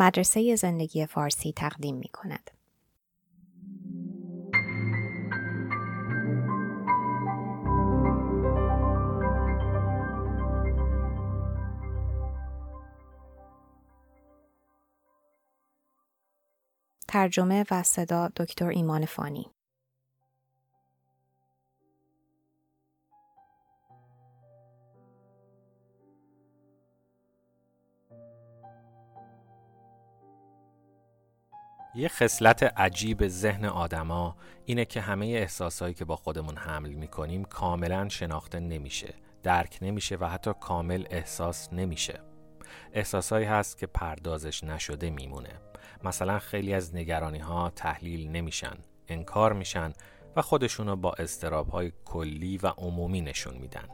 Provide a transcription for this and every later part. مدرسه زندگی فارسی تقدیم می‌کند. ترجمه و صدا دکتر ایمان فانی. یه خصلت عجیب ذهن آدما اینه که همه احساسایی که با خودمون حمل می‌کنیم کاملاً شناخته نمیشه، درک نمیشه و حتی کامل احساس نمیشه. احساسایی هست که پردازش نشده میمونه. مثلا خیلی از نگرانی‌ها تحلیل نمیشن، انکار میشن و خودشونو با اضطراب‌های کلی و عمومی نشون میدن.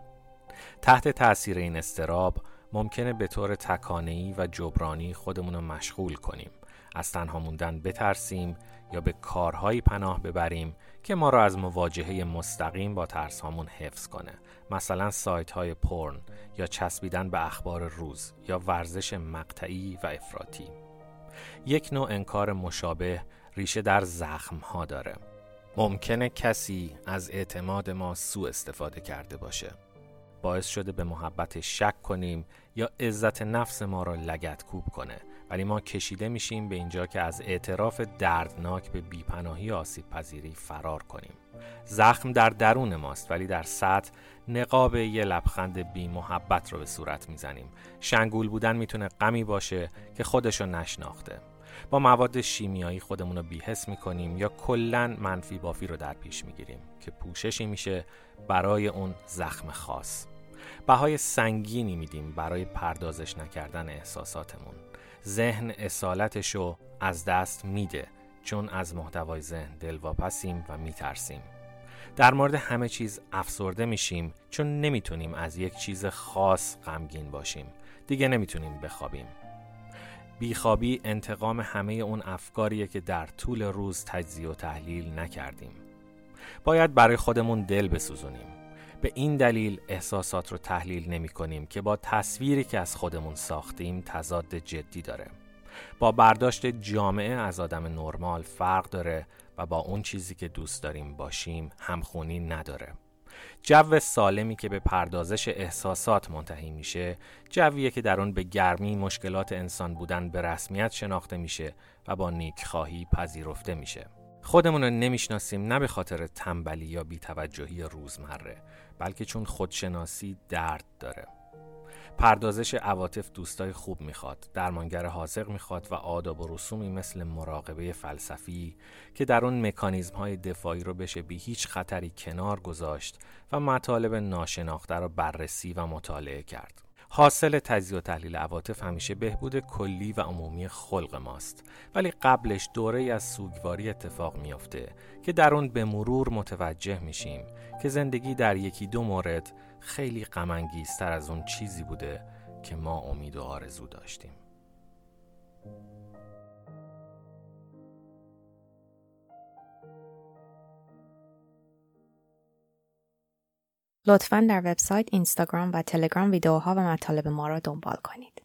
تحت تأثیر این اضطراب ممکنه به طور تکانه‌ای و جبرانی خودمونو مشغول کنیم، از تنها موندن بترسیم یا به کارهایی پناه ببریم که ما را از مواجهه مستقیم با ترس‌هامون حفظ کنه، مثلا سایت‌های پورن یا چسبیدن به اخبار روز یا ورزش مقطعی و افراطی. یک نوع انکار مشابه ریشه در زخم‌ها داره. ممکنه کسی از اعتماد ما سوء استفاده کرده باشه، باعث شده به محبت شک کنیم یا عزت نفس ما را لگدکوب کنه، ولی ما کشیده میشیم به اینجا که از اعتراف دردناک به بیپناهی و آسیب پذیری فرار کنیم. زخم در درون ماست ولی در سطح نقاب یه لبخند بی محبت رو به صورت میزنیم. شنگول بودن میتونه غمی باشه که خودشو نشناخته. با مواد شیمیایی خودمون رو بی‌حس میکنیم یا کلاً منفی بافی رو در پیش میگیریم که پوششی میشه برای اون زخم خاص. بهای سنگینی میدیم برای پردازش نکردن احساساتمون. ذهن اصالتشو از دست میده چون از محتوای ذهن دلواپسیم و میترسیم. در مورد همه چیز افسرده میشیم چون نمیتونیم از یک چیز خاص غمگین باشیم. دیگه نمیتونیم بخوابیم. بیخوابی انتقام همه اون افکاریه که در طول روز تجزیه و تحلیل نکردیم. باید برای خودمون دل بسوزونیم. به این دلیل احساسات رو تحلیل نمی کنیم که با تصویری که از خودمون ساختیم تضاد جدی داره. با برداشت جامعه از آدم نرمال فرق داره و با اون چیزی که دوست داریم باشیم همخونی نداره. جو سالمی که به پردازش احساسات منتهی میشه، جویی که در اون به گرمی مشکلات انسان بودن به رسمیت شناخته میشه و با نیکخواهی پذیرفته میشه. خودمون رو نمیشناسیم نه به خاطر تنبلی یا بی‌توجهی روزمره، بلکه چون خودشناسی درد داره. پردازش عواطف دوستای خوب میخواد، درمانگر حاذق میخواد و آداب و رسومی مثل مراقبه فلسفی که در اون مکانیزم‌های دفاعی رو بشه بی هیچ خطری کنار گذاشت و مطالب ناشناخته رو بررسی و مطالعه کرد. حاصل تجزیه و تحلیل عواطف همیشه بهبود کلی و عمومی خلق ماست، ولی قبلش دوره‌ای از سوگواری اتفاق میفته که در اون به مرور متوجه میشیم که زندگی در یکی دو مورد خیلی غم‌انگیزتر از اون چیزی بوده که ما امید و آرزو داشتیم. لطفاً در وبسایت، اینستاگرام و تلگرام ویدیوها و مطالب ما را دنبال کنید.